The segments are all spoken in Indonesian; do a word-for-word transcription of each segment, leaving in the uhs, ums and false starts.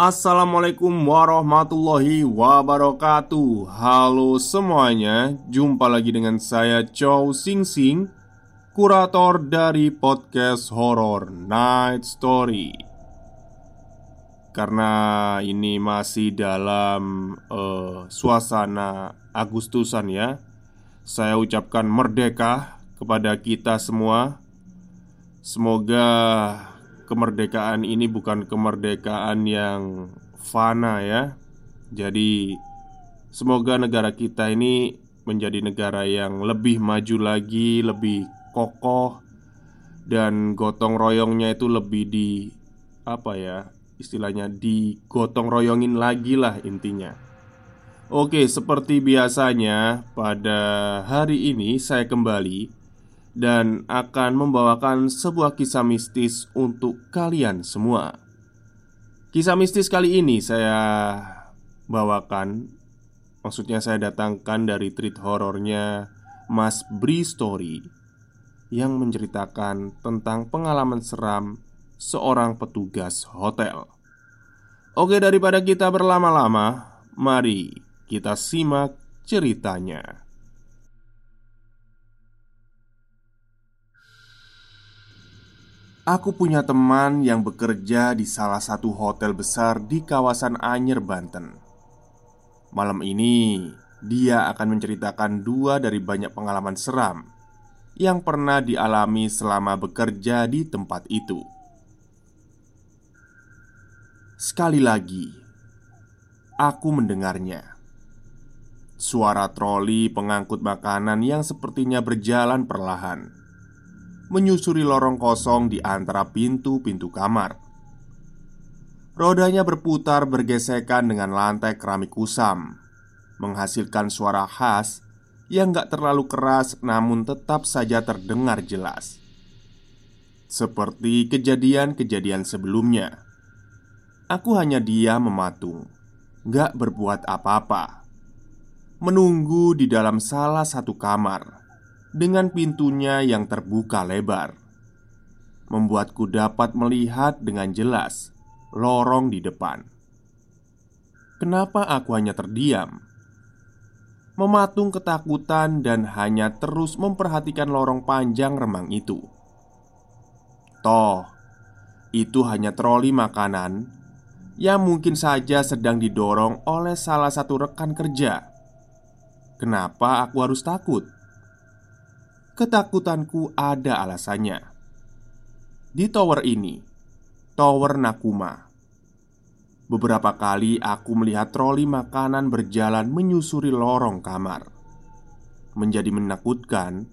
Assalamualaikum warahmatullahi wabarakatuh. Halo semuanya, jumpa lagi dengan saya Chow Sing Sing, kurator dari podcast Horror Night Story. Karena ini masih dalam uh, suasana Agustusan ya, saya ucapkan merdeka kepada kita semua. Semoga kemerdekaan ini bukan kemerdekaan yang fana ya. Jadi semoga negara kita ini menjadi negara yang lebih maju lagi, lebih kokoh, dan gotong royongnya itu lebih di apa ya, istilahnya digotong royongin lagi lah intinya. Oke, seperti biasanya pada hari ini saya kembali dan akan membawakan sebuah kisah mistis untuk kalian semua. Kisah mistis kali ini saya bawakan, maksudnya saya datangkan dari treat horornya Mas Bri Story, yang menceritakan tentang pengalaman seram seorang petugas hotel. Oke, daripada kita berlama-lama, mari kita simak ceritanya. Aku punya teman yang bekerja di salah satu hotel besar di kawasan Anyer, Banten. Malam ini, dia akan menceritakan dua dari banyak pengalaman seram yang pernah dialami selama bekerja di tempat itu. Sekali lagi, aku mendengarnya. Suara troli pengangkut makanan yang sepertinya berjalan perlahan menyusuri lorong kosong di antara pintu-pintu kamar. Rodanya berputar bergesekan dengan lantai keramik kusam, menghasilkan suara khas yang gak terlalu keras namun tetap saja terdengar jelas, seperti kejadian-kejadian sebelumnya. Aku hanya diam mematung, gak berbuat apa-apa, menunggu di dalam salah satu kamar dengan pintunya yang terbuka lebar, membuatku dapat melihat dengan jelas lorong di depan. Kenapa aku hanya terdiam, mematung ketakutan dan hanya terus memperhatikan lorong panjang remang itu? Toh, itu hanya troli makanan yang mungkin saja sedang didorong oleh salah satu rekan kerja. Kenapa aku harus takut? Ketakutanku ada alasannya. Di tower ini, Tower Nakuma, beberapa kali aku melihat troli makanan berjalan menyusuri lorong kamar. Menjadi menakutkan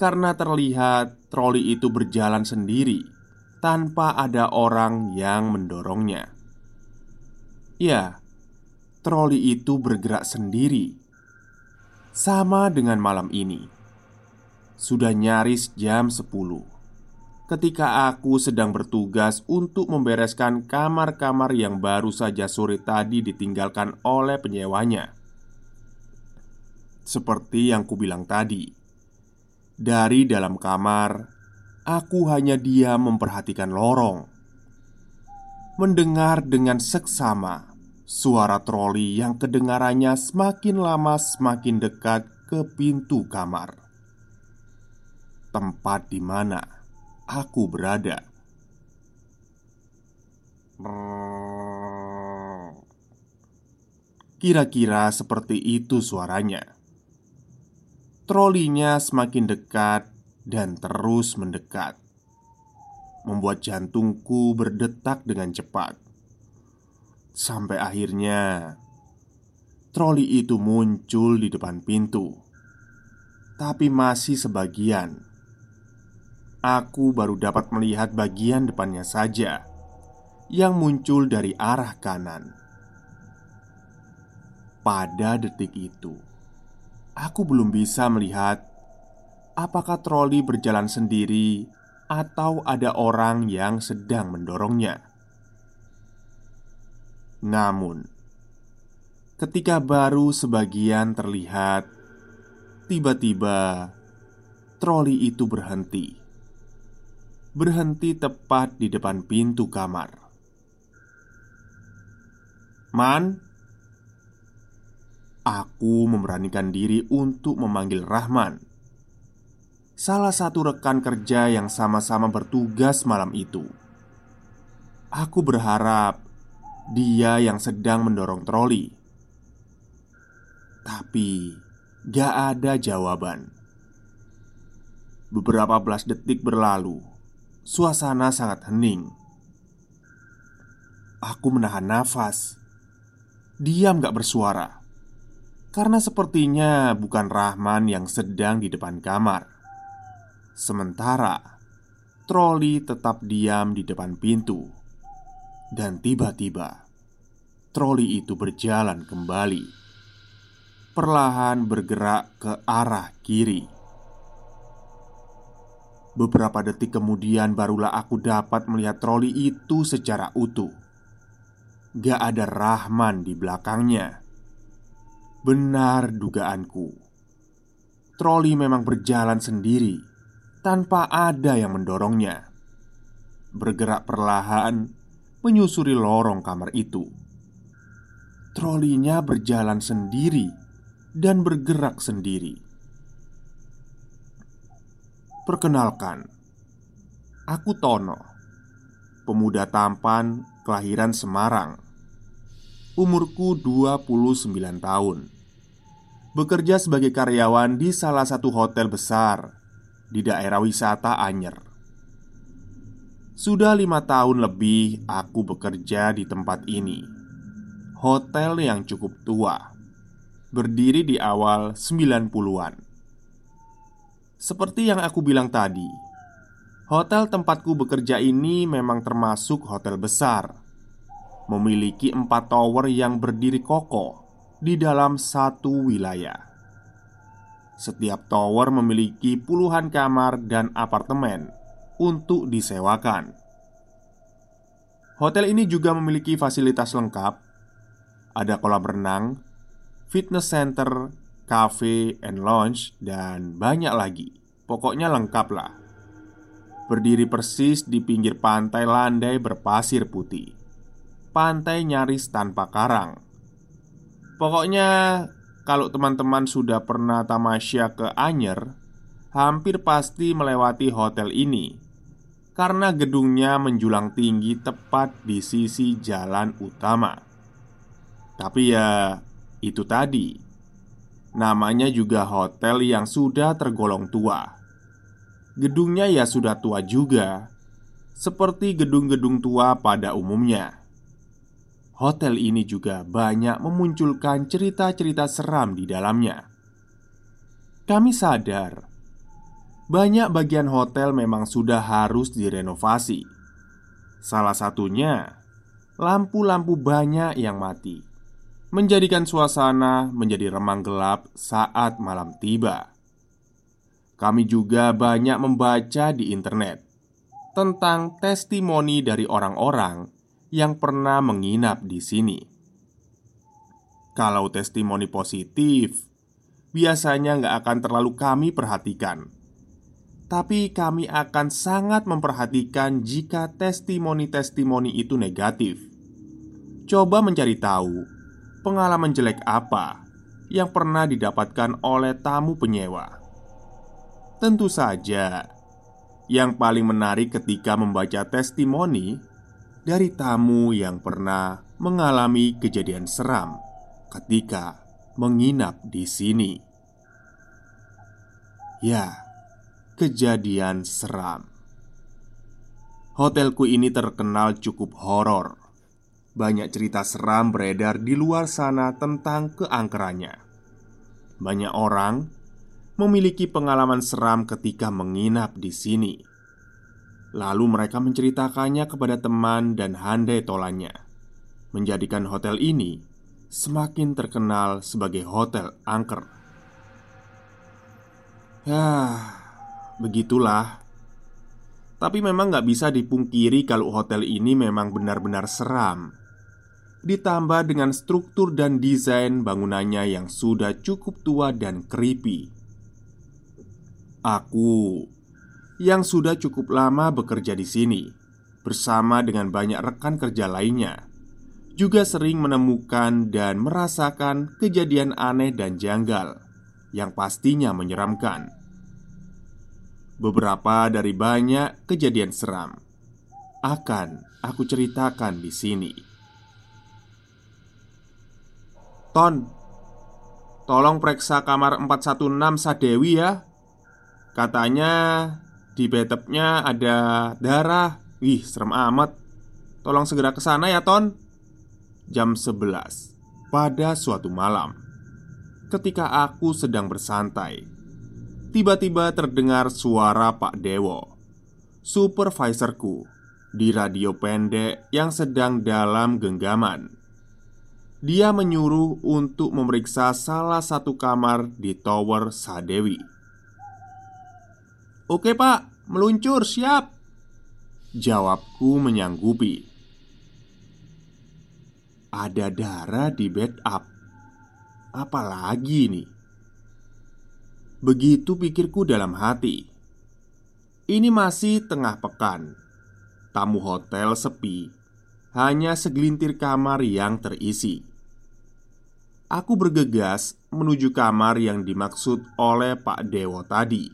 karena terlihat troli itu berjalan sendiri tanpa ada orang yang mendorongnya. Ya, troli itu bergerak sendiri. Sama dengan malam ini. Sudah nyaris jam sepuluh ketika aku sedang bertugas untuk membereskan kamar-kamar yang baru saja sore tadi ditinggalkan oleh penyewanya. Seperti yang kubilang tadi, dari dalam kamar, aku hanya diam memperhatikan lorong, mendengar dengan seksama suara troli yang kedengarannya semakin lama semakin dekat ke pintu kamar, tempat di mana aku berada. Kira-kira seperti itu suaranya. Trolinya semakin dekat dan terus mendekat, membuat jantungku berdetak dengan cepat. Sampai akhirnya troli itu muncul di depan pintu, tapi masih sebagian. Aku baru dapat melihat bagian depannya saja yang muncul dari arah kanan. Pada detik itu, aku belum bisa melihat apakah troli berjalan sendiri atau ada orang yang sedang mendorongnya. Namun, ketika baru sebagian terlihat, tiba-tiba troli itu berhenti. Berhenti tepat di depan pintu kamar. Rahman. Aku memberanikan diri untuk memanggil Rahman, salah satu rekan kerja yang sama-sama bertugas malam itu. Aku berharap dia yang sedang mendorong troli, tapi gak ada jawaban. Beberapa belas detik berlalu, suasana sangat hening. Aku menahan nafas, diam gak bersuara, karena sepertinya bukan Rahman yang sedang di depan kamar. Sementara troli tetap diam di depan pintu. Dan tiba-tiba troli itu berjalan kembali, perlahan bergerak ke arah kiri. Beberapa detik kemudian barulah aku dapat melihat troli itu secara utuh. Gak ada Rahman di belakangnya. Benar dugaanku, troli memang berjalan sendiri tanpa ada yang mendorongnya. Bergerak perlahan menyusuri lorong kamar itu. Trolinya berjalan sendiri dan bergerak sendiri. Perkenalkan, aku Tono, pemuda tampan kelahiran Semarang. Umurku dua puluh sembilan tahun. Bekerja sebagai karyawan di salah satu hotel besar di daerah wisata Anyer. Sudah lima tahun lebih aku bekerja di tempat ini. Hotel yang cukup tua, berdiri di awal sembilan puluhan. Seperti yang aku bilang tadi, hotel tempatku bekerja ini memang termasuk hotel besar. Memiliki empat tower yang berdiri kokoh di dalam satu wilayah. Setiap tower memiliki puluhan kamar dan apartemen untuk disewakan. Hotel ini juga memiliki fasilitas lengkap. Ada kolam renang, fitness center, cafe and lounge, dan banyak lagi. Pokoknya lengkap lah. Berdiri persis di pinggir pantai landai berpasir putih, pantai nyaris tanpa karang. Pokoknya kalau teman-teman sudah pernah tamasya ke Anyer, hampir pasti melewati hotel ini, karena gedungnya menjulang tinggi tepat di sisi jalan utama. Tapi ya itu tadi, namanya juga hotel yang sudah tergolong tua. Gedungnya ya sudah tua juga, seperti gedung-gedung tua pada umumnya. Hotel ini juga banyak memunculkan cerita-cerita seram di dalamnya. Kami sadar banyak bagian hotel memang sudah harus direnovasi. Salah satunya, lampu-lampu banyak yang mati, menjadikan suasana menjadi remang gelap saat malam tiba. Kami juga banyak membaca di internet tentang testimoni dari orang-orang yang pernah menginap di sini. Kalau testimoni positif, biasanya nggak akan terlalu kami perhatikan. Tapi kami akan sangat memperhatikan jika testimoni-testimoni itu negatif. Coba mencari tahu pengalaman jelek apa yang pernah didapatkan oleh tamu penyewa. Tentu saja, yang paling menarik ketika membaca testimoni dari tamu yang pernah mengalami kejadian seram ketika menginap di sini. Ya, kejadian seram. Hotelku ini terkenal cukup horor. Banyak cerita seram beredar di luar sana tentang keangkerannya. Banyak orang memiliki pengalaman seram ketika menginap di sini. Lalu mereka menceritakannya kepada teman dan handai tolannya, menjadikan hotel ini semakin terkenal sebagai hotel angker. Yah, begitulah. Tapi memang gak bisa dipungkiri kalau hotel ini memang benar-benar seram. Ditambah dengan struktur dan desain bangunannya yang sudah cukup tua dan creepy. Aku yang sudah cukup lama bekerja di sini bersama dengan banyak rekan kerja lainnya juga sering menemukan dan merasakan kejadian aneh dan janggal yang pastinya menyeramkan. Beberapa dari banyak kejadian seram akan aku ceritakan di sini. Ton, tolong periksa kamar empat satu enam Sadewi ya. Katanya di bathtubnya ada darah. Wih, serem amat. Tolong segera ke sana ya, Ton. Jam sebelas pada suatu malam, ketika aku sedang bersantai, tiba-tiba terdengar suara Pak Dewo, supervisorku, di radio pendek yang sedang dalam genggaman. Dia menyuruh untuk memeriksa salah satu kamar di Tower Sadewi. Oke Pak, meluncur, siap, jawabku menyanggupi. Ada darah di backup. Apalagi nih? Begitu pikirku dalam hati. Ini masih tengah pekan. Tamu hotel sepi. Hanya segelintir kamar yang terisi. Aku bergegas menuju kamar yang dimaksud oleh Pak Dewo tadi.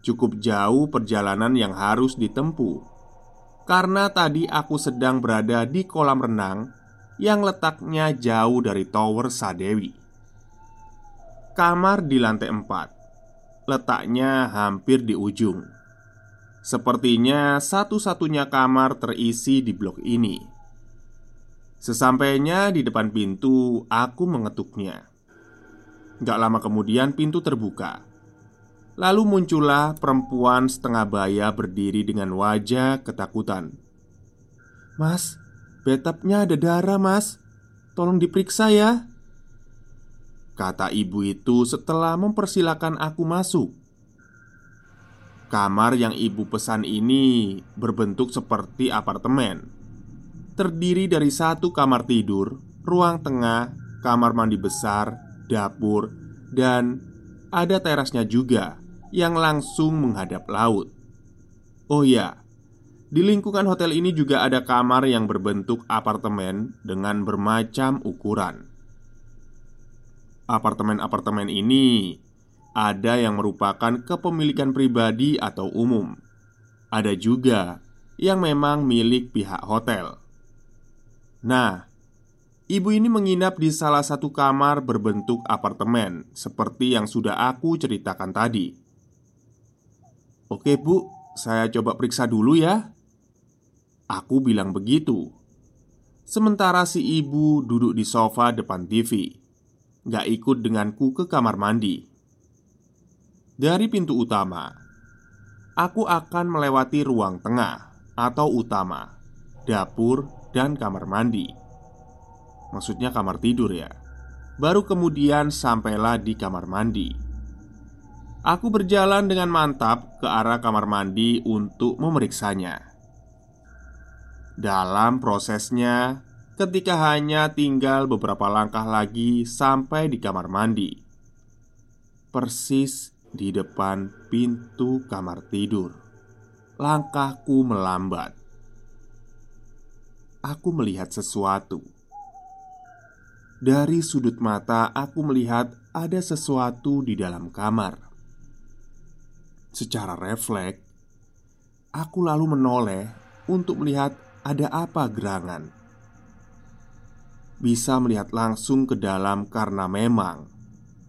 Cukup jauh perjalanan yang harus ditempuh, karena tadi aku sedang berada di kolam renang yang letaknya jauh dari Tower Sadewi. Kamar di lantai empat, letaknya hampir di ujung. Sepertinya satu-satunya kamar terisi di blok ini. Sesampainya di depan pintu, aku mengetuknya. Gak lama kemudian pintu terbuka. Lalu muncullah perempuan setengah baya berdiri dengan wajah ketakutan. Mas, bathtubnya ada darah mas. Tolong diperiksa ya, kata ibu itu setelah mempersilahkan aku masuk. Kamar yang ibu pesan ini berbentuk seperti apartemen. Terdiri dari satu kamar tidur, ruang tengah, kamar mandi besar, dapur, dan ada terasnya juga yang langsung menghadap laut. Oh ya, di lingkungan hotel ini juga ada kamar yang berbentuk apartemen dengan bermacam ukuran. Apartemen-apartemen ini ada yang merupakan kepemilikan pribadi atau umum. Ada juga yang memang milik pihak hotel. Nah, ibu ini menginap di salah satu kamar berbentuk apartemen, seperti yang sudah aku ceritakan tadi. Oke bu, saya coba periksa dulu ya, aku bilang begitu. Sementara si ibu duduk di sofa depan T V, gak ikut denganku ke kamar mandi. Dari pintu utama, aku akan melewati ruang tengah atau utama, dapur, dan kamar mandi. Maksudnya kamar tidur ya. Baru kemudian sampailah di kamar mandi. Aku berjalan dengan mantap ke arah kamar mandi untuk memeriksanya. Dalam prosesnya, ketika hanya tinggal beberapa langkah lagi sampai di kamar mandi, persis di depan pintu kamar tidur, langkahku melambat. Aku melihat sesuatu. Dari sudut mata aku melihat ada sesuatu di dalam kamar. Secara refleks, aku lalu menoleh untuk melihat ada apa gerangan. Bisa melihat langsung ke dalam karena memang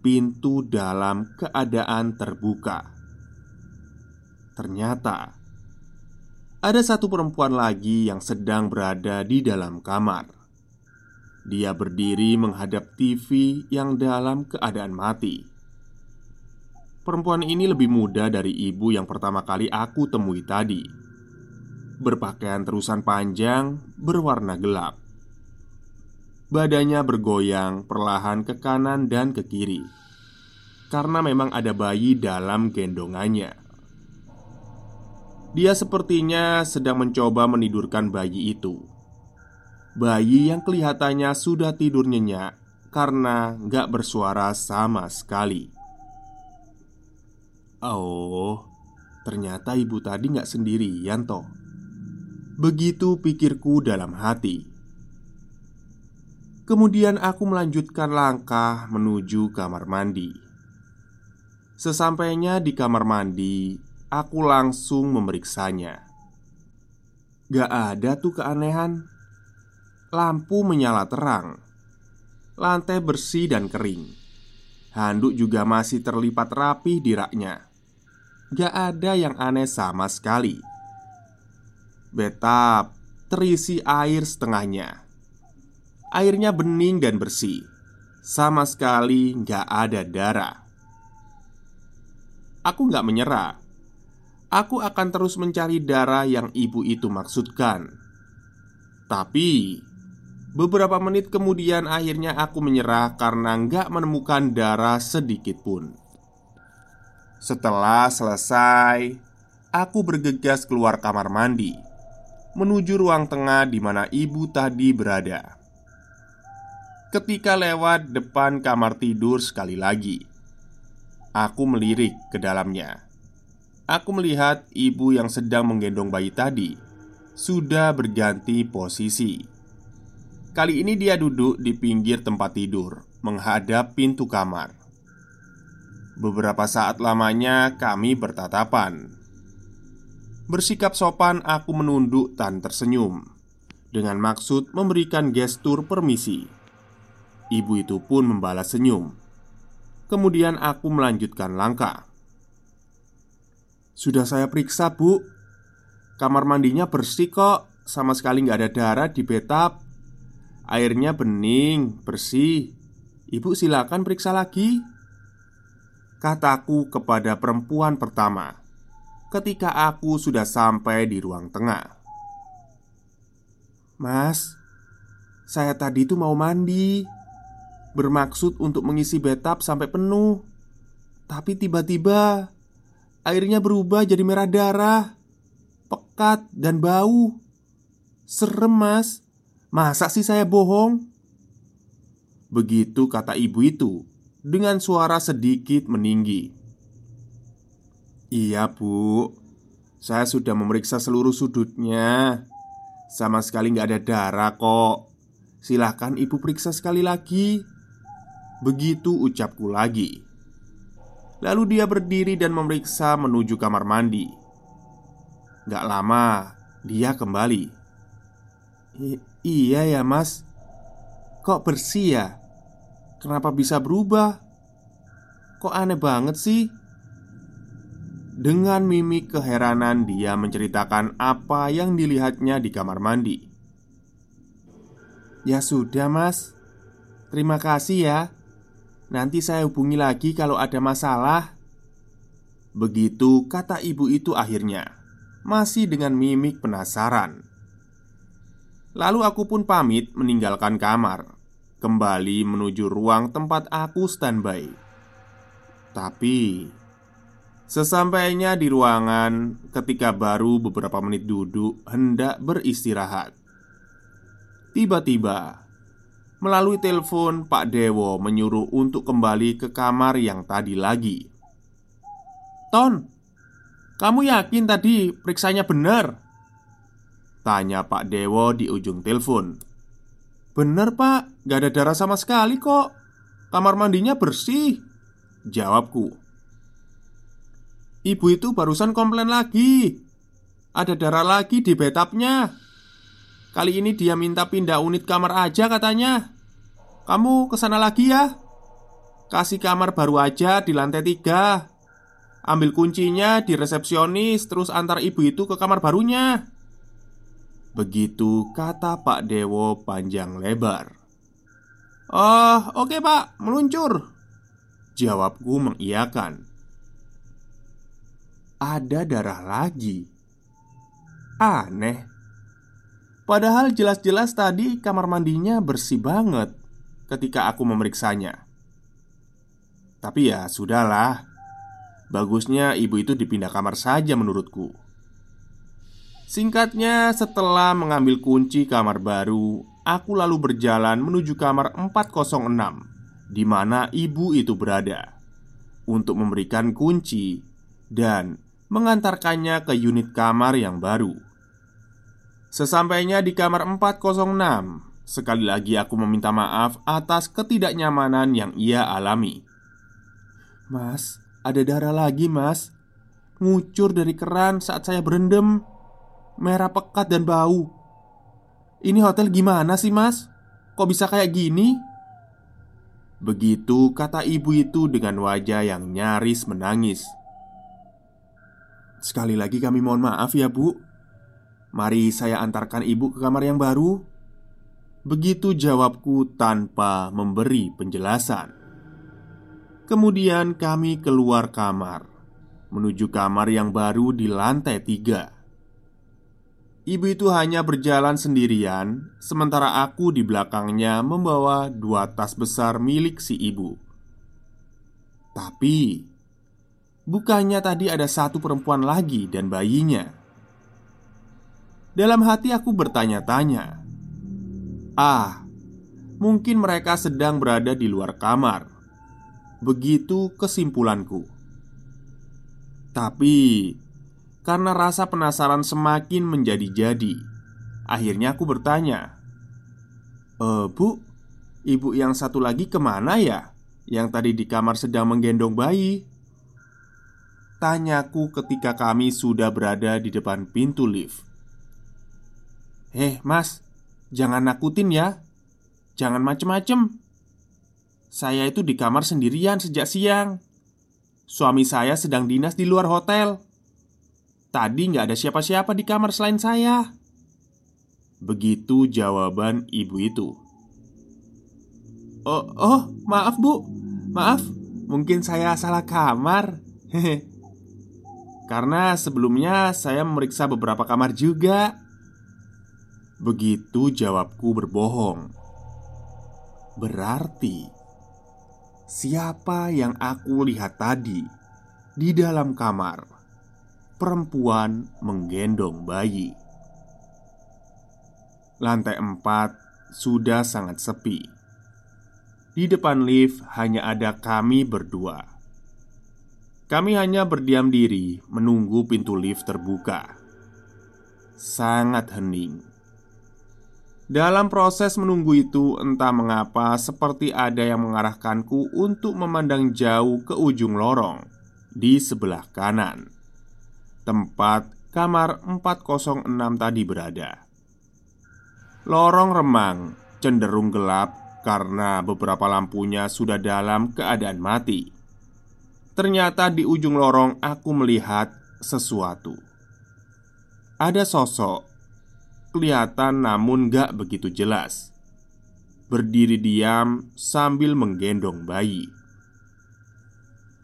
pintu dalam keadaan terbuka. Ternyata ada satu perempuan lagi yang sedang berada di dalam kamar. Dia berdiri menghadap T V yang dalam keadaan mati. Perempuan ini lebih muda dari ibu yang pertama kali aku temui tadi. Berpakaian terusan panjang berwarna gelap. Badannya bergoyang perlahan ke kanan dan ke kiri, karena memang ada bayi dalam gendongannya. Dia sepertinya sedang mencoba menidurkan bayi itu. Bayi yang kelihatannya sudah tidur nyenyak karena gak bersuara sama sekali. Oh, ternyata ibu tadi gak sendirian toh. Begitu pikirku dalam hati. Kemudian aku melanjutkan langkah menuju kamar mandi. Sesampainya di kamar mandi, aku langsung memeriksanya. Gak ada tuh keanehan. Lampu menyala terang. Lantai bersih dan kering. Handuk juga masih terlipat rapih di raknya. Gak ada yang aneh sama sekali. Bathtub terisi air setengahnya. Airnya bening dan bersih. Sama sekali nggak ada darah. Aku nggak menyerah. Aku akan terus mencari darah yang ibu itu maksudkan. Tapi beberapa menit kemudian akhirnya aku menyerah karena nggak menemukan darah sedikit pun. Setelah selesai, aku bergegas keluar kamar mandi, menuju ruang tengah di mana ibu tadi berada. Ketika lewat depan kamar tidur sekali lagi, aku melirik ke dalamnya. Aku melihat ibu yang sedang menggendong bayi tadi sudah berganti posisi. Kali ini dia duduk di pinggir tempat tidur, menghadap pintu kamar. Beberapa saat lamanya kami bertatapan. Bersikap sopan, aku menunduk dan tersenyum, dengan maksud memberikan gestur permisi. Ibu itu pun membalas senyum. Kemudian aku melanjutkan langkah. Sudah saya periksa, Bu. Kamar mandinya bersih kok. Sama sekali nggak ada darah di bathtub. Airnya bening, bersih. Ibu silakan periksa lagi, kataku kepada perempuan pertama ketika aku sudah sampai di ruang tengah. Mas, saya tadi itu mau mandi, bermaksud untuk mengisi bathtub sampai penuh. Tapi tiba-tiba airnya berubah jadi merah darah, pekat dan bau. Serem, Mas. Masa sih saya bohong? Begitu kata ibu itu dengan suara sedikit meninggi. Iya, Bu. Saya sudah memeriksa seluruh sudutnya. Sama sekali nggak ada darah kok. Silahkan ibu periksa sekali lagi, begitu ucapku lagi. Lalu dia berdiri dan memeriksa menuju kamar mandi. Gak lama, dia kembali. I- Iya ya, Mas. Kok bersih ya? Kenapa bisa berubah? Kok aneh banget sih? Dengan mimik keheranan dia menceritakan apa yang dilihatnya di kamar mandi. Ya sudah, Mas. Terima kasih ya. Nanti saya hubungi lagi kalau ada masalah, begitu kata ibu itu akhirnya, masih dengan mimik penasaran. Lalu aku pun pamit meninggalkan kamar, kembali menuju ruang tempat aku standby. Tapi sesampainya di ruangan, ketika baru beberapa menit duduk hendak beristirahat, tiba-tiba melalui telepon, Pak Dewo menyuruh untuk kembali ke kamar yang tadi lagi. Ton, kamu yakin tadi periksanya benar? Tanya Pak Dewo di ujung telepon. Bener, Pak, gak ada darah sama sekali kok. Kamar mandinya bersih, jawabku. Ibu itu barusan komplain lagi. Ada darah lagi di bathtubnya. Kali ini dia minta pindah unit kamar aja katanya. Kamu kesana lagi ya. Kasih kamar baru aja di lantai tiga. Ambil kuncinya di resepsionis, terus antar ibu itu ke kamar barunya, begitu kata Pak Dewo panjang lebar. Oh oke, Pak, meluncur, jawabku mengiyakan. Ada darah lagi. Aneh. Padahal jelas-jelas tadi kamar mandinya bersih banget ketika aku memeriksanya. Tapi ya sudahlah. Bagusnya ibu itu dipindah kamar saja menurutku. Singkatnya, setelah mengambil kunci kamar baru, aku lalu berjalan menuju kamar empat nol enam, di mana ibu itu berada, untuk memberikan kunci dan mengantarkannya ke unit kamar yang baru. Sesampainya di kamar empat nol enam, Sekali lagi aku meminta maaf atas ketidaknyamanan yang ia alami. Mas, ada darah lagi mas. Ngucur dari keran saat saya berendam. Merah pekat dan bau. Ini hotel gimana sih mas? Kok bisa kayak gini? Begitu kata ibu itu dengan wajah yang nyaris menangis. Sekali lagi kami mohon maaf ya bu. Mari saya antarkan ibu ke kamar yang baru. Begitu jawabku tanpa memberi penjelasan. Kemudian kami keluar kamar, menuju kamar yang baru di lantai tiga. Ibu itu hanya berjalan sendirian, sementara aku di belakangnya membawa dua tas besar milik si ibu. Tapi, bukannya tadi ada satu perempuan lagi dan bayinya. Dalam hati aku bertanya-tanya. Ah, mungkin mereka sedang berada di luar kamar. Begitu kesimpulanku. Tapi, karena rasa penasaran semakin menjadi-jadi, akhirnya aku bertanya, e, Bu, ibu yang satu lagi kemana ya? Yang tadi di kamar sedang menggendong bayi? Tanyaku ketika kami sudah berada di depan pintu lift. Heh mas, jangan nakutin ya. Jangan macem-macem. Saya itu di kamar sendirian sejak siang. Suami saya sedang dinas di luar hotel. Tadi gak ada siapa-siapa di kamar selain saya. Begitu jawaban ibu itu. Oh, oh maaf bu. Maaf, mungkin saya salah kamar. Karena sebelumnya saya memeriksa beberapa kamar juga. Begitu jawabku berbohong. Berarti siapa yang aku lihat tadi di dalam kamar? Perempuan menggendong bayi. Lantai empat sudah sangat sepi. Di depan lift hanya ada kami berdua. Kami hanya berdiam diri menunggu pintu lift terbuka. Sangat hening. Dalam proses menunggu itu, entah mengapa seperti ada yang mengarahkanku untuk memandang jauh ke ujung lorong di sebelah kanan, tempat kamar empat nol enam tadi berada. Lorong remang, cenderung gelap karena beberapa lampunya sudah dalam keadaan mati. Ternyata di ujung lorong aku melihat sesuatu. Ada sosok kelihatan namun gak begitu jelas. Berdiri diam sambil menggendong bayi.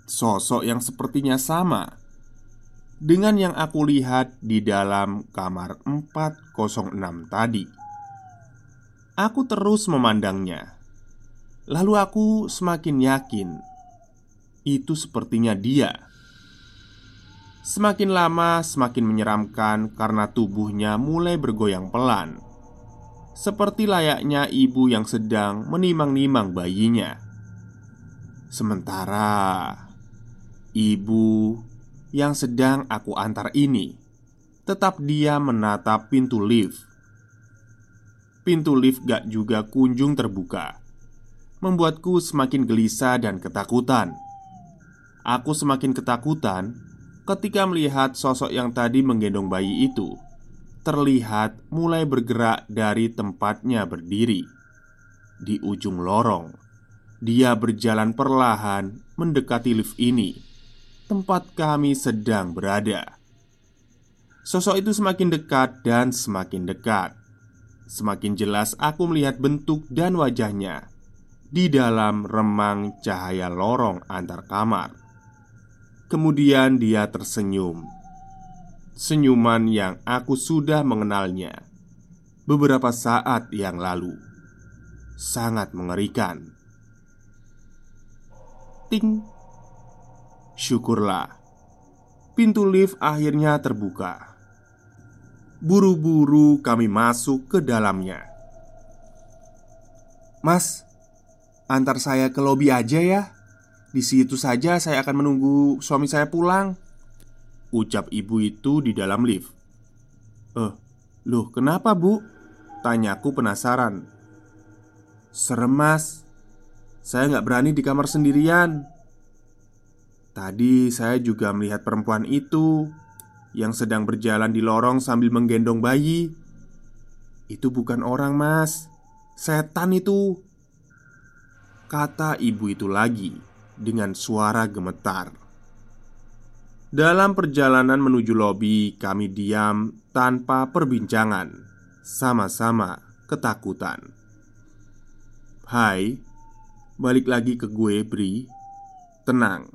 Sosok yang sepertinya sama dengan yang aku lihat di dalam kamar empat nol enam tadi. Aku terus memandangnya. Lalu aku semakin yakin itu sepertinya dia. Semakin lama semakin menyeramkan karena tubuhnya mulai bergoyang pelan, seperti layaknya ibu yang sedang menimang-nimang bayinya. Sementara ibu yang sedang aku antar ini tetap dia menatap pintu lift. Pintu lift gak juga kunjung terbuka, membuatku semakin gelisah dan ketakutan. Aku semakin ketakutan ketika melihat sosok yang tadi menggendong bayi itu terlihat mulai bergerak dari tempatnya berdiri. Di ujung lorong, dia berjalan perlahan mendekati lift ini, tempat kami sedang berada. Sosok itu semakin dekat dan semakin dekat. Semakin jelas aku melihat bentuk dan wajahnya di dalam remang cahaya lorong antar kamar. Kemudian dia tersenyum. Senyuman yang aku sudah mengenalnya beberapa saat yang lalu. Sangat mengerikan. Ting. Syukurlah, pintu lift akhirnya terbuka. Buru-buru kami masuk ke dalamnya. Mas, antar saya ke lobi aja ya. Di situ saja saya akan menunggu suami saya pulang, ucap ibu itu di dalam lift. Eh, loh kenapa bu? Tanyaku penasaran. Serem, Mas. Saya nggak berani di kamar sendirian. Tadi saya juga melihat perempuan itu yang sedang berjalan di lorong sambil menggendong bayi. Itu bukan orang, Mas. Setan itu, kata ibu itu lagi dengan suara gemetar. Dalam perjalanan menuju lobi, kami diam tanpa perbincangan. Sama-sama ketakutan. Hai, balik lagi ke gue, Bri. Tenang,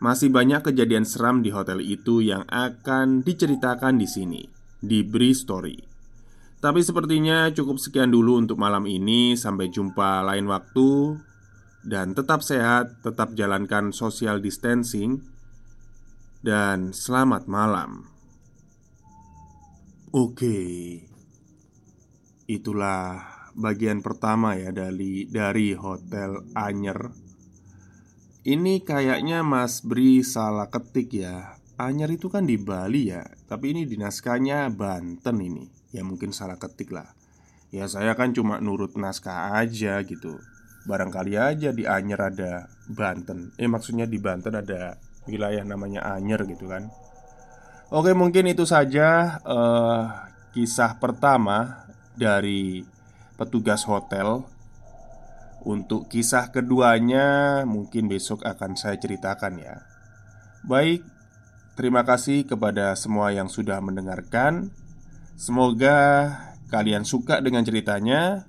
masih banyak kejadian seram di hotel itu yang akan diceritakan di sini di Bri Story. Tapi sepertinya cukup sekian dulu untuk malam ini. Sampai jumpa lain waktu. Dan tetap sehat, tetap jalankan social distancing. Dan selamat malam. Oke, itulah bagian pertama ya dari, dari Hotel Anyer. Ini kayaknya Mas Bri salah ketik ya. Anyer itu kan di Bali ya, tapi ini di naskahnya Banten ini. Ya mungkin salah ketik lah. Ya saya kan cuma nurut naskah aja gitu. Barangkali aja di Anyer ada Banten. Eh maksudnya di Banten ada wilayah namanya Anyer gitu kan. Oke, mungkin itu saja uh, kisah pertama dari petugas hotel. Untuk kisah keduanya mungkin besok akan saya ceritakan ya. Baik, terima kasih kepada semua yang sudah mendengarkan. Semoga kalian suka dengan ceritanya.